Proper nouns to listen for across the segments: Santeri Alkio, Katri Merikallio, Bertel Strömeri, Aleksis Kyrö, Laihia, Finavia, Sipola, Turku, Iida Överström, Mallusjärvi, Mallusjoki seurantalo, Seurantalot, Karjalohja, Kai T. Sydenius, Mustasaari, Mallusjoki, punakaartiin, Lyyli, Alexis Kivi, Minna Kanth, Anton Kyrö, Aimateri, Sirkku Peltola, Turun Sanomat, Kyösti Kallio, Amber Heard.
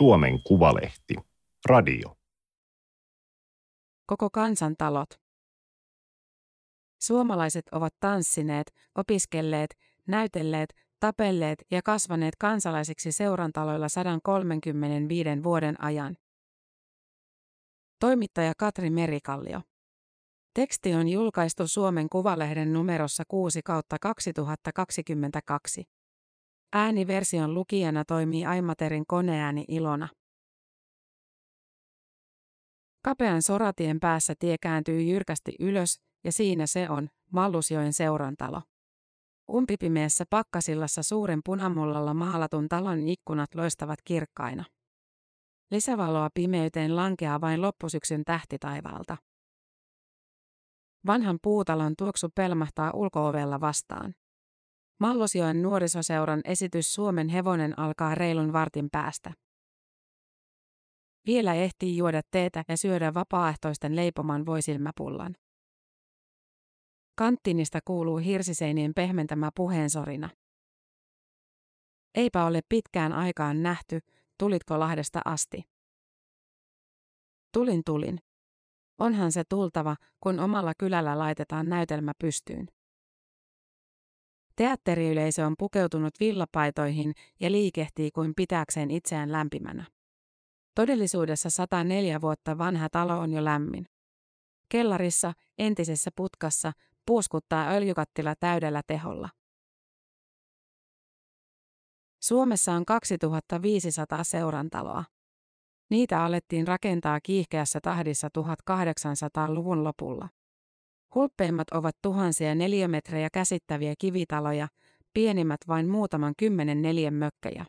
Suomen Kuvalehti. Radio. Koko kansantalot. Suomalaiset ovat tanssineet, opiskelleet, näytelleet, tapelleet ja kasvaneet kansalaisiksi seurantaloilla 135 vuoden ajan. Toimittaja Katri Merikallio. Teksti on julkaistu Suomen Kuvalehden numerossa 6/2022. Ääniversion lukijana toimii Aimaterin koneääni Ilona. Kapean soratien päässä tie kääntyy jyrkästi ylös, ja siinä se on, Mallusjoen seurantalo. Umpipimeässä pakkasillassa suuren punamullalla maalatun talon ikkunat loistavat kirkkaina. Lisävaloa pimeyteen lankeaa vain loppusyksyn tähtitaivalta. Vanhan puutalon tuoksu pelmahtaa ulko-ovella vastaan. Mallusjoen nuorisoseuran esitys Suomen hevonen alkaa reilun vartin päästä. Vielä ehtii juoda teetä ja syödä vapaaehtoisten leipoman voisilmäpullan. Kanttiinista kuuluu hirsiseinien pehmentämä puheensorina. Eipä ole pitkään aikaan nähty, tulitko Lahdesta asti? Tulin. Onhan se tultava, kun omalla kylällä laitetaan näytelmä pystyyn. Teatteriyleisö on pukeutunut villapaitoihin ja liikehtii kuin pitääkseen itseään lämpimänä. Todellisuudessa 104 vuotta vanha talo on jo lämmin. Kellarissa, entisessä putkassa, puuskuttaa öljykattila täydellä teholla. Suomessa on 2500 seurantaloa. Niitä alettiin rakentaa kiihkeässä tahdissa 1800-luvun lopulla. Hulppeimmat ovat tuhansia neliömetrejä käsittäviä kivitaloja, pienimmät vain muutaman 10 neliön mökkejä.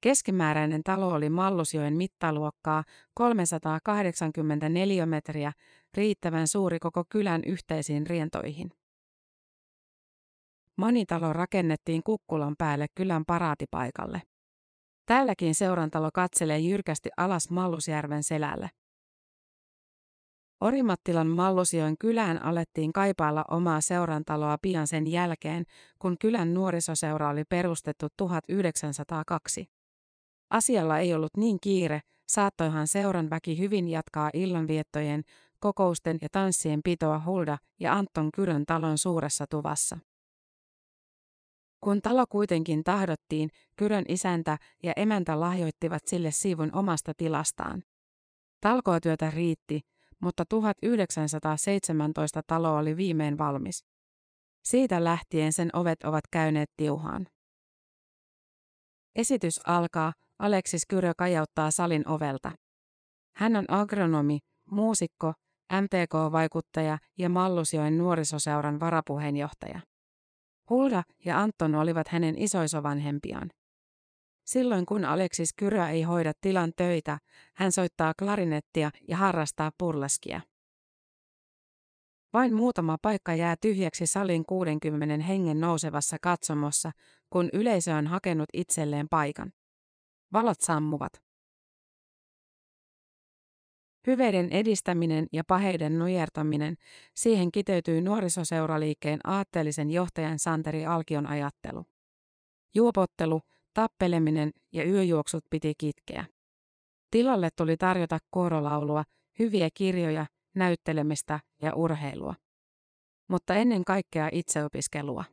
Keskimääräinen talo oli Mallusjoen mittaluokkaa 380 neliömetriä, riittävän suuri koko kylän yhteisiin rientoihin. Moni talo rakennettiin kukkulan päälle kylän paraatipaikalle. Täälläkin seurantalo katselee jyrkästi alas Mallusjärven selälle. Orimattilan Mallusjoen kylään alettiin kaipailla omaa seurantaloa pian sen jälkeen, kun kylän nuorisoseura oli perustettu 1902. Asialla ei ollut niin kiire, saattoihan seuran väki hyvin jatkaa illanviettojen, kokousten ja tanssien pitoa Hulda ja Anton Kyrön talon suuressa tuvassa. Kun talo kuitenkin tahdottiin, Kyrön isäntä ja emäntä lahjoittivat sille siivun omasta tilastaan. Talkootyötä riitti, mutta 1917 talo oli viimein valmis. Siitä lähtien sen ovet ovat käyneet tiuhaan. Esitys alkaa, Aleksis Kyrö kajauttaa salin ovelta. Hän on agronomi, muusikko, MTK-vaikuttaja ja Mallusjoen nuorisoseuran varapuheenjohtaja. Hulda ja Anton olivat hänen isoisovanhempiaan. Silloin kun Aleksis Kyrö ei hoida tilan töitä, hän soittaa klarinettia ja harrastaa burleskia. Vain muutama paikka jää tyhjäksi salin 60 hengen nousevassa katsomossa, kun yleisö on hakenut itselleen paikan. Valot sammuvat. Hyveiden edistäminen ja paheiden nujertaminen, siihen kiteytyy nuorisoseuraliikkeen aatteellisen johtajan Santeri Alkion ajattelu. Juopottelu, tappeleminen ja yöjuoksut piti kitkeä. Tilalle tuli tarjota korolaulua, hyviä kirjoja, näyttelemistä ja urheilua. Mutta ennen kaikkea itseopiskelua.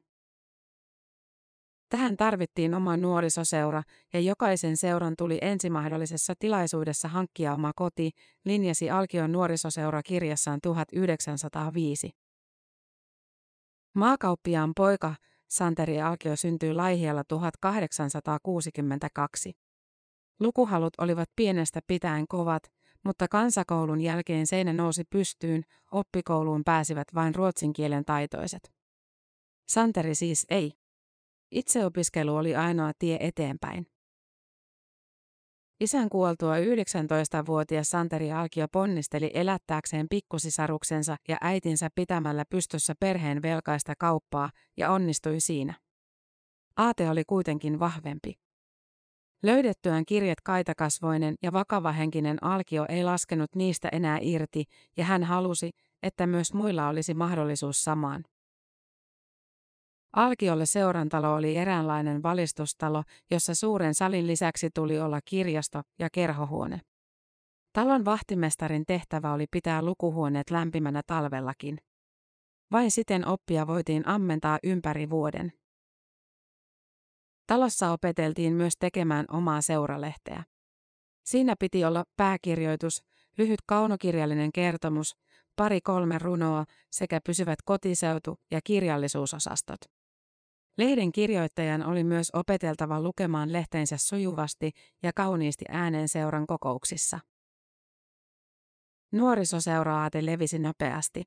Tähän tarvittiin oma nuorisoseura ja jokaisen seuran tuli ensimahdollisessa tilaisuudessa hankkia oma koti, linjasi Alkion nuorisoseura kirjassaan 1905. Maakauppiaan poika Santeri Alkio syntyi Laihialla 1862. Lukuhalut olivat pienestä pitäen kovat, mutta kansakoulun jälkeen seinä nousi pystyyn, oppikouluun pääsivät vain ruotsin kielen taitoiset. Santeri siis ei. Itseopiskelu oli ainoa tie eteenpäin. Isän kuoltua 19-vuotias Santeri Alkio ponnisteli elättääkseen pikkusisaruksensa ja äitinsä pitämällä pystyssä perheen velkaista kauppaa ja onnistui siinä. Aate oli kuitenkin vahvempi. Löydettyään kirjat kaitakasvoinen ja vakavahenkinen Alkio ei laskenut niistä enää irti ja hän halusi, että myös muilla olisi mahdollisuus samaan. Alkiolle seurantalo oli eräänlainen valistustalo, jossa suuren salin lisäksi tuli olla kirjasto ja kerhohuone. Talon vahtimestarin tehtävä oli pitää lukuhuoneet lämpimänä talvellakin. Vain siten oppia voitiin ammentaa ympäri vuoden. Talossa opeteltiin myös tekemään omaa seuralehteä. Siinä piti olla pääkirjoitus, lyhyt kaunokirjallinen kertomus, 2-3 runoa sekä pysyvät kotiseutu- ja kirjallisuusosastot. Lehden kirjoittajan oli myös opeteltava lukemaan lehteensä sujuvasti ja kauniisti ääneen seuran kokouksissa. Nuorisoseura-aate levisi nopeasti.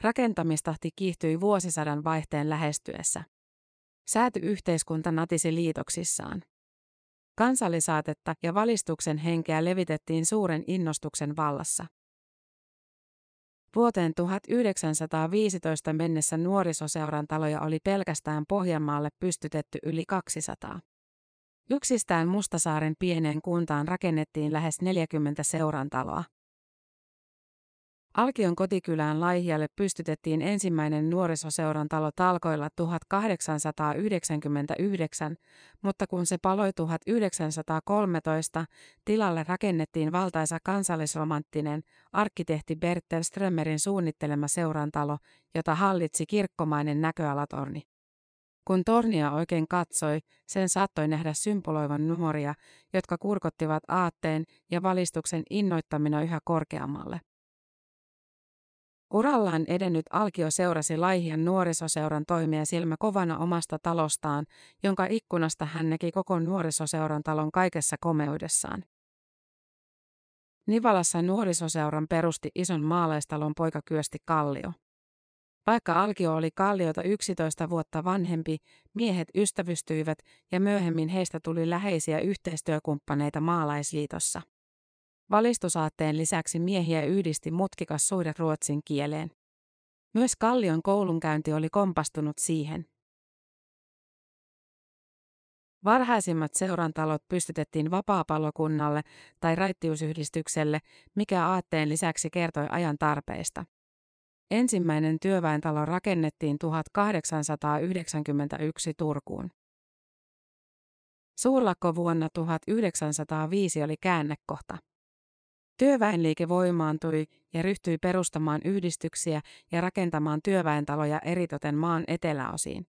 Rakentamistahti kiihtyi vuosisadan vaihteen lähestyessä. Sääty-yhteiskunta natisi liitoksissaan. Kansallisaatetta ja valistuksen henkeä levitettiin suuren innostuksen vallassa. Vuoteen 1915 mennessä nuorisoseurantaloja oli pelkästään Pohjanmaalle pystytetty yli 200. Yksistään Mustasaaren pieneen kuntaan rakennettiin lähes 40 seurantaloa. Alkion kotikylään Laihialle pystytettiin ensimmäinen nuorisoseurantalo talkoilla 1899, mutta kun se paloi 1913, tilalle rakennettiin valtaisa kansallisromanttinen arkkitehti Bertel Strömerin suunnittelema seurantalo, jota hallitsi kirkkomainen näköalatorni. Kun tornia oikein katsoi, sen saattoi nähdä symboloivan nuoria, jotka kurkottivat aatteen ja valistuksen innoittamina yhä korkeammalle. Urallaan edennyt Alkio seurasi Laihian nuorisoseuran toimia silmä kovana omasta talostaan, jonka ikkunasta hän näki koko nuorisoseuran talon kaikessa komeudessaan. Nivalassa nuorisoseuran perusti ison maalaistalon poika Kyösti Kallio. Vaikka Alkio oli Kalliota 11 vuotta vanhempi, miehet ystävystyivät ja myöhemmin heistä tuli läheisiä yhteistyökumppaneita maalaisliitossa. Valistusaatteen lisäksi miehiä yhdisti mutkikas suhde ruotsin kieleen. Myös Kallion koulunkäynti oli kompastunut siihen. Varhaisimmat seurantalot pystytettiin vapaapalokunnalle tai raittiusyhdistykselle, mikä aatteen lisäksi kertoi ajan tarpeista. Ensimmäinen työväentalo rakennettiin 1891 Turkuun. Suurlakko vuonna 1905 oli käännekohta. Työväenliike voimaantui ja ryhtyi perustamaan yhdistyksiä ja rakentamaan työväentaloja eritoten maan eteläosiin.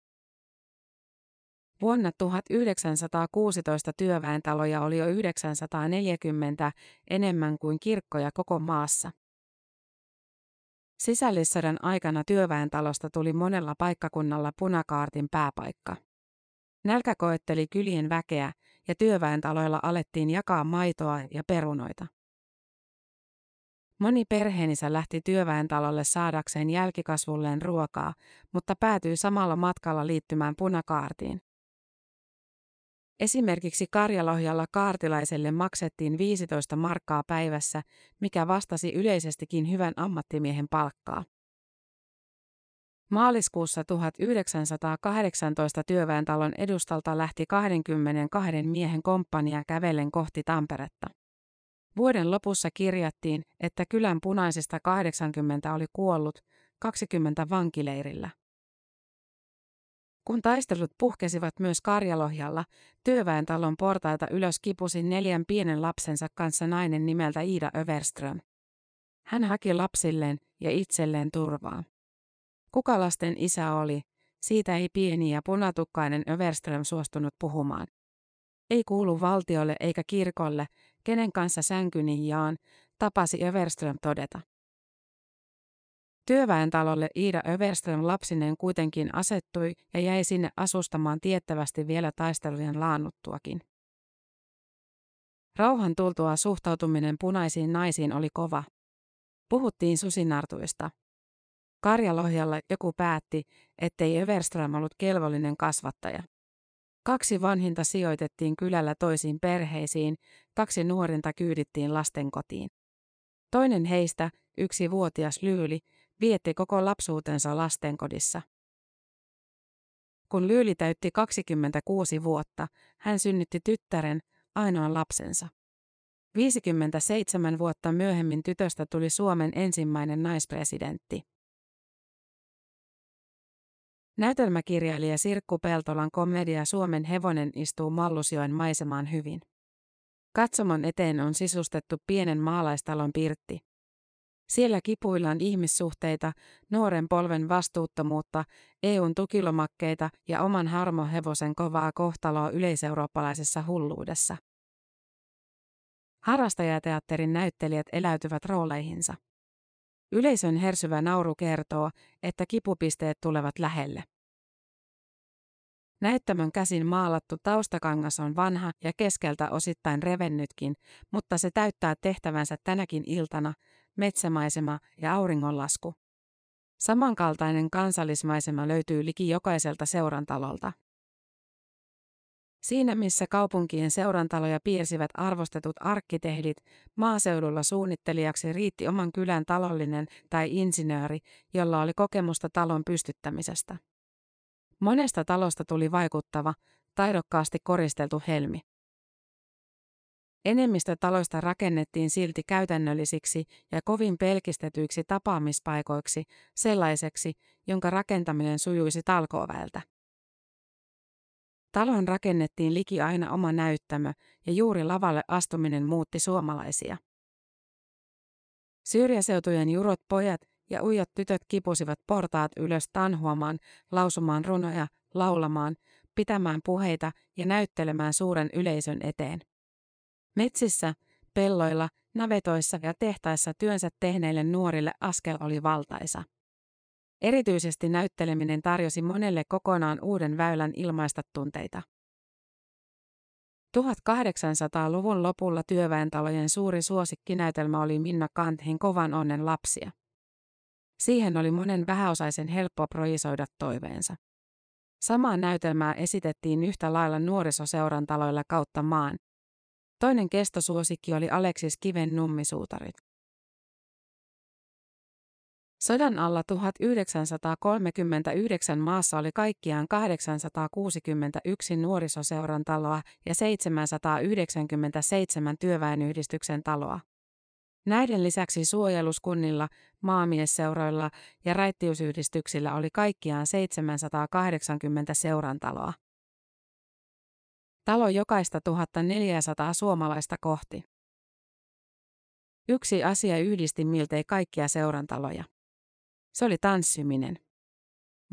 Vuonna 1916 työväentaloja oli jo 940 enemmän kuin kirkkoja koko maassa. Sisällissodan aikana työväentalosta tuli monella paikkakunnalla punakaartin pääpaikka. Nälkä koetteli kylien väkeä ja työväentaloilla alettiin jakaa maitoa ja perunoita. Moni perheenisä lähti työväentalolle saadakseen jälkikasvulleen ruokaa, mutta päätyi samalla matkalla liittymään punakaartiin. Esimerkiksi Karjalohjalla kaartilaiselle maksettiin 15 markkaa päivässä, mikä vastasi yleisestikin hyvän ammattimiehen palkkaa. Maaliskuussa 1918 työväentalon edustalta lähti 22 miehen komppania kävellen kohti Tamperetta. Vuoden lopussa kirjattiin, että kylän punaisista 80 oli kuollut, 20 vankileirillä. Kun taistelut puhkesivat myös Karjalohjalla, työväentalon portaita ylös kipusi 4 pienen lapsensa kanssa nainen nimeltä Iida Överström. Hän haki lapsilleen ja itselleen turvaa. Kuka lasten isä oli, siitä ei pieni ja punatukkainen Överström suostunut puhumaan. Ei kuulu valtiolle eikä kirkolle, kenen kanssa sänkyni jaan, tapasi Överström todeta. Työväentalolle Iida Överström lapsineen kuitenkin asettui ja jäi sinne asustamaan tiettävästi vielä taistelujen laannuttuakin. Rauhan tultua suhtautuminen punaisiin naisiin oli kova. Puhuttiin susinartuista. Karjalohjalla joku päätti, ettei Överström ollut kelvollinen kasvattaja. 2 vanhinta sijoitettiin kylällä toisiin perheisiin, 2 nuorinta kyydittiin lastenkotiin. Toinen heistä, 1-vuotias Lyyli, vietti koko lapsuutensa lastenkodissa. Kun Lyyli täytti 26 vuotta, hän synnytti tyttären, ainoan lapsensa. 57 vuotta myöhemmin tytöstä tuli Suomen ensimmäinen naispresidentti. Näytelmäkirjailija Sirkku Peltolan komedia Suomen hevonen istuu Mallusjoen maisemaan hyvin. Katsomon eteen on sisustettu pienen maalaistalon pirtti. Siellä kipuillaan ihmissuhteita, nuoren polven vastuuttomuutta, EU:n tukilomakkeita ja oman harmohevosen kovaa kohtaloa yleiseurooppalaisessa hulluudessa. Harrastajateatterin näyttelijät eläytyvät rooleihinsa. Yleisön hersyvä nauru kertoo, että kipupisteet tulevat lähelle. Näyttämön käsin maalattu taustakangas on vanha ja keskeltä osittain revennytkin, mutta se täyttää tehtävänsä tänäkin iltana, metsämaisema ja auringonlasku. Samankaltainen kansallismaisema löytyy liki jokaiselta seurantalolta. Siinä missä kaupunkien seurantaloja piirsivät arvostetut arkkitehdit, maaseudulla suunnittelijaksi riitti oman kylän talollinen tai insinööri, jolla oli kokemusta talon pystyttämisestä. Monesta talosta tuli vaikuttava, taidokkaasti koristeltu helmi. Enemmistö taloista rakennettiin silti käytännöllisiksi ja kovin pelkistetyiksi tapaamispaikoiksi, sellaiseksi, jonka rakentaminen sujuisi talkooväeltä. Taloon rakennettiin liki aina oma näyttämö, ja juuri lavalle astuminen muutti suomalaisia. Syrjäseutujen jurot pojat ja uijat tytöt kipusivat portaat ylös tanhuamaan, lausumaan runoja, laulamaan, pitämään puheita ja näyttelemään suuren yleisön eteen. Metsissä, pelloilla, navetoissa ja tehtaissa työnsä tehneille nuorille askel oli valtaisa. Erityisesti näytteleminen tarjosi monelle kokonaan uuden väylän ilmaista tunteita. 1800-luvun lopulla työväentalojen suuri suosikkinäytelmä oli Minna Kanthin Kovan onnen lapsia. Siihen oli monen vähäosaisen helppo projisoida toiveensa. Samaa näytelmää esitettiin yhtä lailla nuorisoseurantaloilla kautta maan. Toinen kestosuosikki oli Alexis Kiven Nummisuutarit. Sodan alla 1939 maassa oli kaikkiaan 861 nuorisoseurantaloa ja 797 työväenyhdistyksen taloa. Näiden lisäksi suojeluskunnilla, maamiesseuroilla ja raittiusyhdistyksillä oli kaikkiaan 780 seurantaloa. Talo jokaista 1400 suomalaista kohti. Yksi asia yhdisti miltei kaikkia seurantaloja. Se oli tanssiminen.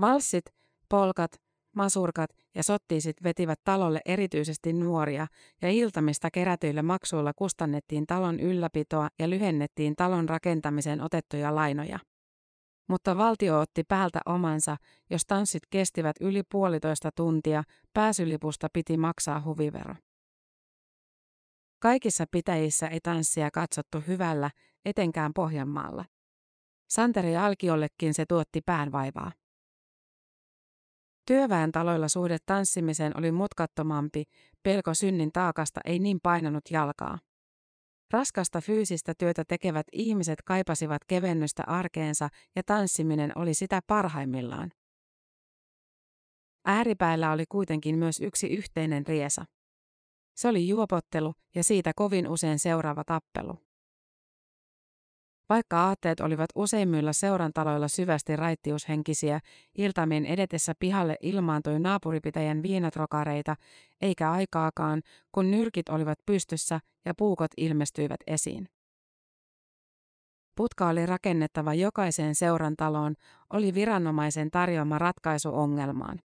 Valssit, polkat, masurkat ja sottiisit vetivät talolle erityisesti nuoria, ja iltamista kerätyillä maksuilla kustannettiin talon ylläpitoa ja lyhennettiin talon rakentamiseen otettuja lainoja. Mutta valtio otti päältä omansa, jos tanssit kestivät yli 1,5 tuntia, pääsylipusta piti maksaa huvivero. Kaikissa pitäjissä ei tanssia katsottu hyvällä, etenkään Pohjanmaalla. Santeri Alkiollekin se tuotti päänvaivaa. Työväen taloilla suhde tanssimiseen oli mutkattomampi, pelko synnin taakasta ei niin painanut jalkaa. Raskasta fyysistä työtä tekevät ihmiset kaipasivat kevennystä arkeensa ja tanssiminen oli sitä parhaimmillaan. Ääripäillä oli kuitenkin myös yksi yhteinen riesa. Se oli juopottelu ja siitä kovin usein seuraava tappelu. Vaikka aatteet olivat useimmilla seurantaloilla syvästi raittiushenkisiä, iltamien edetessä pihalle ilmaantui naapuripitäjän viinatrokareita, eikä aikaakaan, kun nyrkit olivat pystyssä ja puukot ilmestyivät esiin. Putka oli rakennettava jokaiseen seurantaloon, oli viranomaisen tarjoama ratkaisu ongelmaan.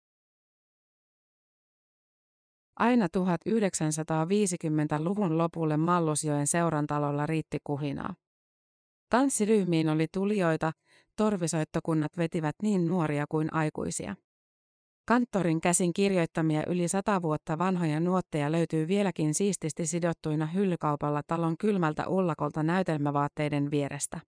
Aina 1950-luvun lopulle Mallusjoen seurantalolla riitti kuhinaa. Tanssiryhmiin oli tulijoita, torvisoittokunnat vetivät niin nuoria kuin aikuisia. Kanttorin käsin kirjoittamia yli 100 vuotta vanhoja nuotteja löytyy vieläkin siististi sidottuina hyllykaupalla talon kylmältä ullakolta näytelmävaatteiden vierestä.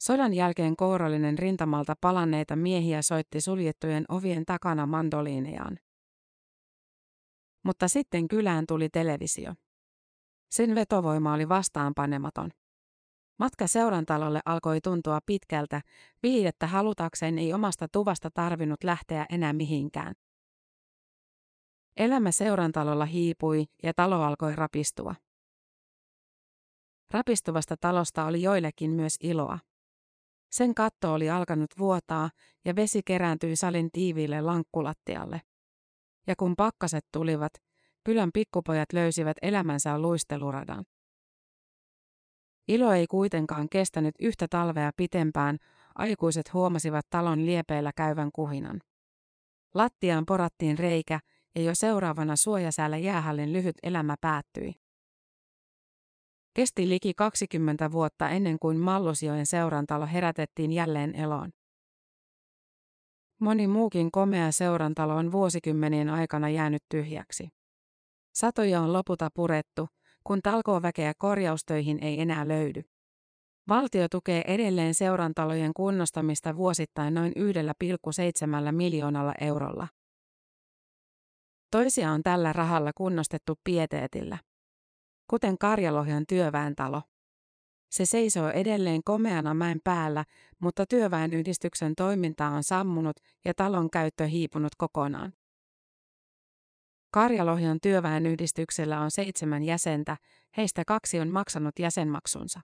Sodan jälkeen kourallinen rintamalta palanneita miehiä soitti suljettujen ovien takana mandoliinejaan. Mutta sitten kylään tuli televisio. Sen vetovoima oli vastaanpanematon. Matka seurantalolle alkoi tuntua pitkältä, viihdettä halutakseen ei omasta tuvasta tarvinnut lähteä enää mihinkään. Elämä seurantalolla hiipui ja talo alkoi rapistua. Rapistuvasta talosta oli joillekin myös iloa. Sen katto oli alkanut vuotaa ja vesi kerääntyi salin tiiviille lankkulattialle. Ja kun pakkaset tulivat, kylän pikkupojat löysivät elämänsä luisteluradan. Ilo ei kuitenkaan kestänyt yhtä talvea pitempään, aikuiset huomasivat talon liepeillä käyvän kuhinan. Lattiaan porattiin reikä ja jo seuraavana suojasäällä jäähallin lyhyt elämä päättyi. Kesti liki 20 vuotta ennen kuin Mallusjoen seurantalo herätettiin jälleen eloon. Moni muukin komea seurantalo on vuosikymmenien aikana jäänyt tyhjäksi. Satoja on lopulta purettu, kun talkooväkeä korjaustöihin ei enää löydy. Valtio tukee edelleen seurantalojen kunnostamista vuosittain noin 1,7 miljoonalla eurolla. Toisia on tällä rahalla kunnostettu pieteetillä, kuten Karjalohjan työväentalo. Se seisoo edelleen komeana mäen päällä, mutta työväenyhdistyksen toiminta on sammunut ja talon käyttö hiipunut kokonaan. Karjalohjan työväenyhdistyksellä on 7 jäsentä, heistä 2 on maksanut jäsenmaksunsa.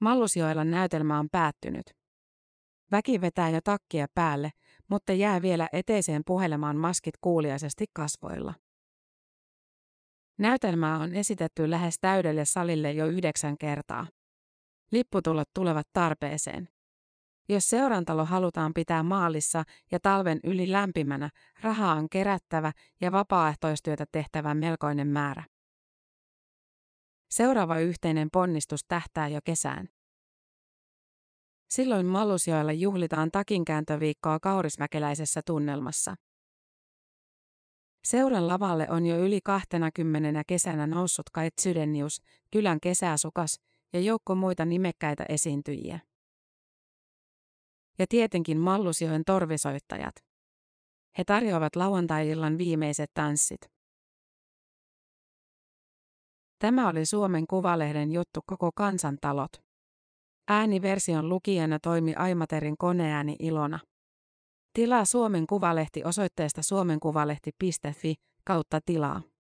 Mallusjoella näytelmä on päättynyt. Väki vetää jo takkia päälle, mutta jää vielä eteiseen puhelemaan maskit kuuliaisesti kasvoilla. Näytelmää on esitetty lähes täydelle salille jo 9 kertaa. Lipputulot tulevat tarpeeseen. Jos seurantalo halutaan pitää maalissa ja talven yli lämpimänä, rahaa on kerättävä ja vapaaehtoistyötä tehtävä melkoinen määrä. Seuraava yhteinen ponnistus tähtää jo kesään. Silloin Mallusjoella juhlitaan takinkääntöviikkoa kaurismäkeläisessä tunnelmassa. Seuran lavalle on jo yli 20 kesänä noussut Kai T. Sydenius, kylän kesäasukas ja joukko muita nimekkäitä esiintyjiä. Ja tietenkin Mallusjoen torvisoittajat. He tarjoavat lauantai-illan viimeiset tanssit. Tämä oli Suomen Kuvalehden juttu koko kansantalot. Ääniversion lukijana toimi Aimaterin koneääni Ilona. Tilaa Suomen Kuvalehti osoitteesta suomenkuvalehti.fi/tilaa.